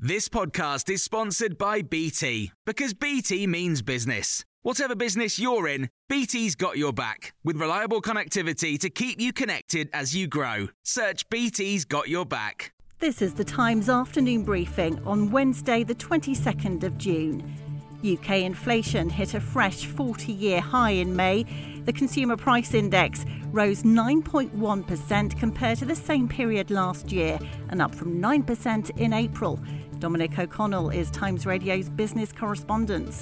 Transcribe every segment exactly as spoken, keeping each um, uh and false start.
This podcast is sponsored by B T, because B T means business. Whatever business you're in, B T's got your back, with reliable connectivity to keep you connected as you grow. Search B T's got your back. This is the Times afternoon briefing on Wednesday the twenty-second of June. U K inflation hit a fresh forty-year high in May. The Consumer Price Index rose nine point one percent compared to the same period last year and up from nine percent in April. Dominic O'Connell is Times Radio's business correspondent.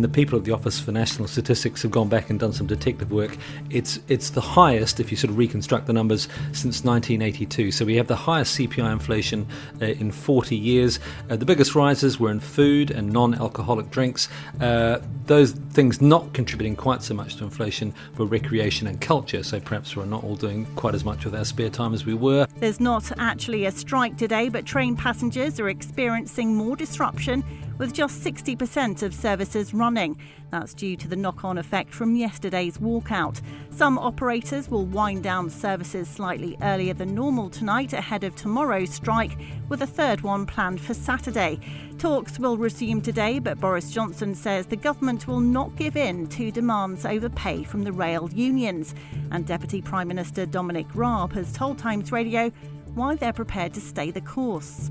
The people of the Office for National Statistics have gone back and done some detective work. It's it's the highest, if you sort of reconstruct the numbers, since nineteen eighty-two. So we have the highest C P I inflation uh, in forty years. Uh, the biggest rises were in food and non-alcoholic drinks. Uh, those things not contributing quite so much to inflation were recreation and culture. So perhaps we're not all doing quite as much with our spare time as we were. There's not actually a strike today, but train passengers are experiencing more disruption, with just sixty percent of services running. That's due to the knock-on effect from yesterday's walkout. Some operators will wind down services slightly earlier than normal tonight ahead of tomorrow's strike, with a third one planned for Saturday. Talks will resume today, but Boris Johnson says the government will not give in to demands over pay from the rail unions. And Deputy Prime Minister Dominic Raab has told Times Radio why they're prepared to stay the course.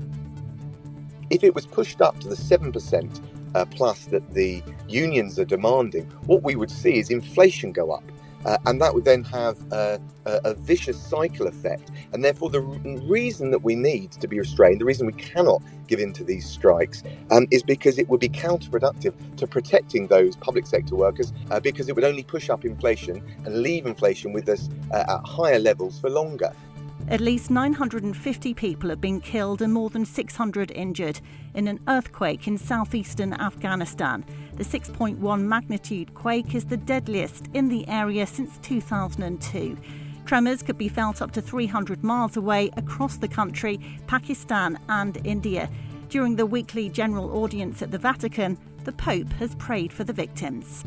If it was pushed up to the seven percent uh, plus that the unions are demanding, what we would see is inflation go up. Uh, and that would then have a, a, a vicious cycle effect. And therefore, the reason that we need to be restrained, the reason we cannot give in to these strikes, um, is because it would be counterproductive to protecting those public sector workers, uh, because it would only push up inflation and leave inflation with us uh, at higher levels for longer. At least nine hundred fifty people have been killed and more than six hundred injured in an earthquake in southeastern Afghanistan. The six point one magnitude quake is the deadliest in the area since two thousand two. Tremors could be felt up to three hundred miles away across the country, Pakistan and India. During the weekly general audience at the Vatican, the Pope has prayed for the victims.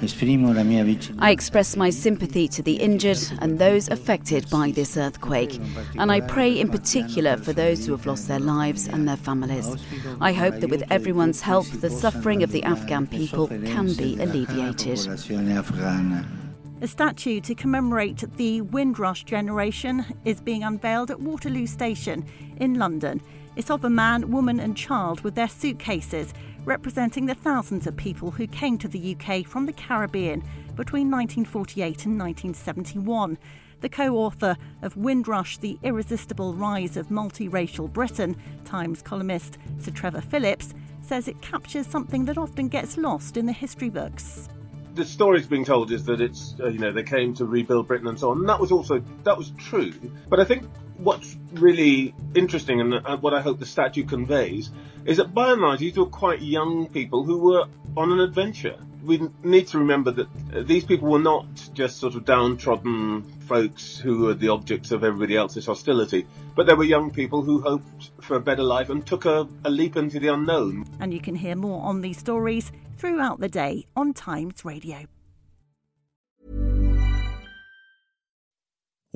I express my sympathy to the injured and those affected by this earthquake, and I pray in particular for those who have lost their lives and their families. I hope that with everyone's help, the suffering of the Afghan people can be alleviated. A statue to commemorate the Windrush generation is being unveiled at Waterloo Station in London. It's of a man, woman and child with their suitcases, representing the thousands of people who came to the U K from the Caribbean between nineteen forty-eight and nineteen seventy-one. The co-author of Windrush, The Irresistible Rise of Multiracial Britain, Times columnist Sir Trevor Phillips, says it captures something that often gets lost in the history books. The story's being told is that it's, uh, you know, they came to rebuild Britain and so on. And that was also, that was true. But I think what's really interesting and what I hope the statue conveys is that by and large, these were quite young people who were on an adventure. We need to remember that these people were not just sort of downtrodden folks who were the objects of everybody else's hostility, but they were young people who hoped for a better life and took a, a leap into the unknown. And you can hear more on these stories throughout the day on Times Radio.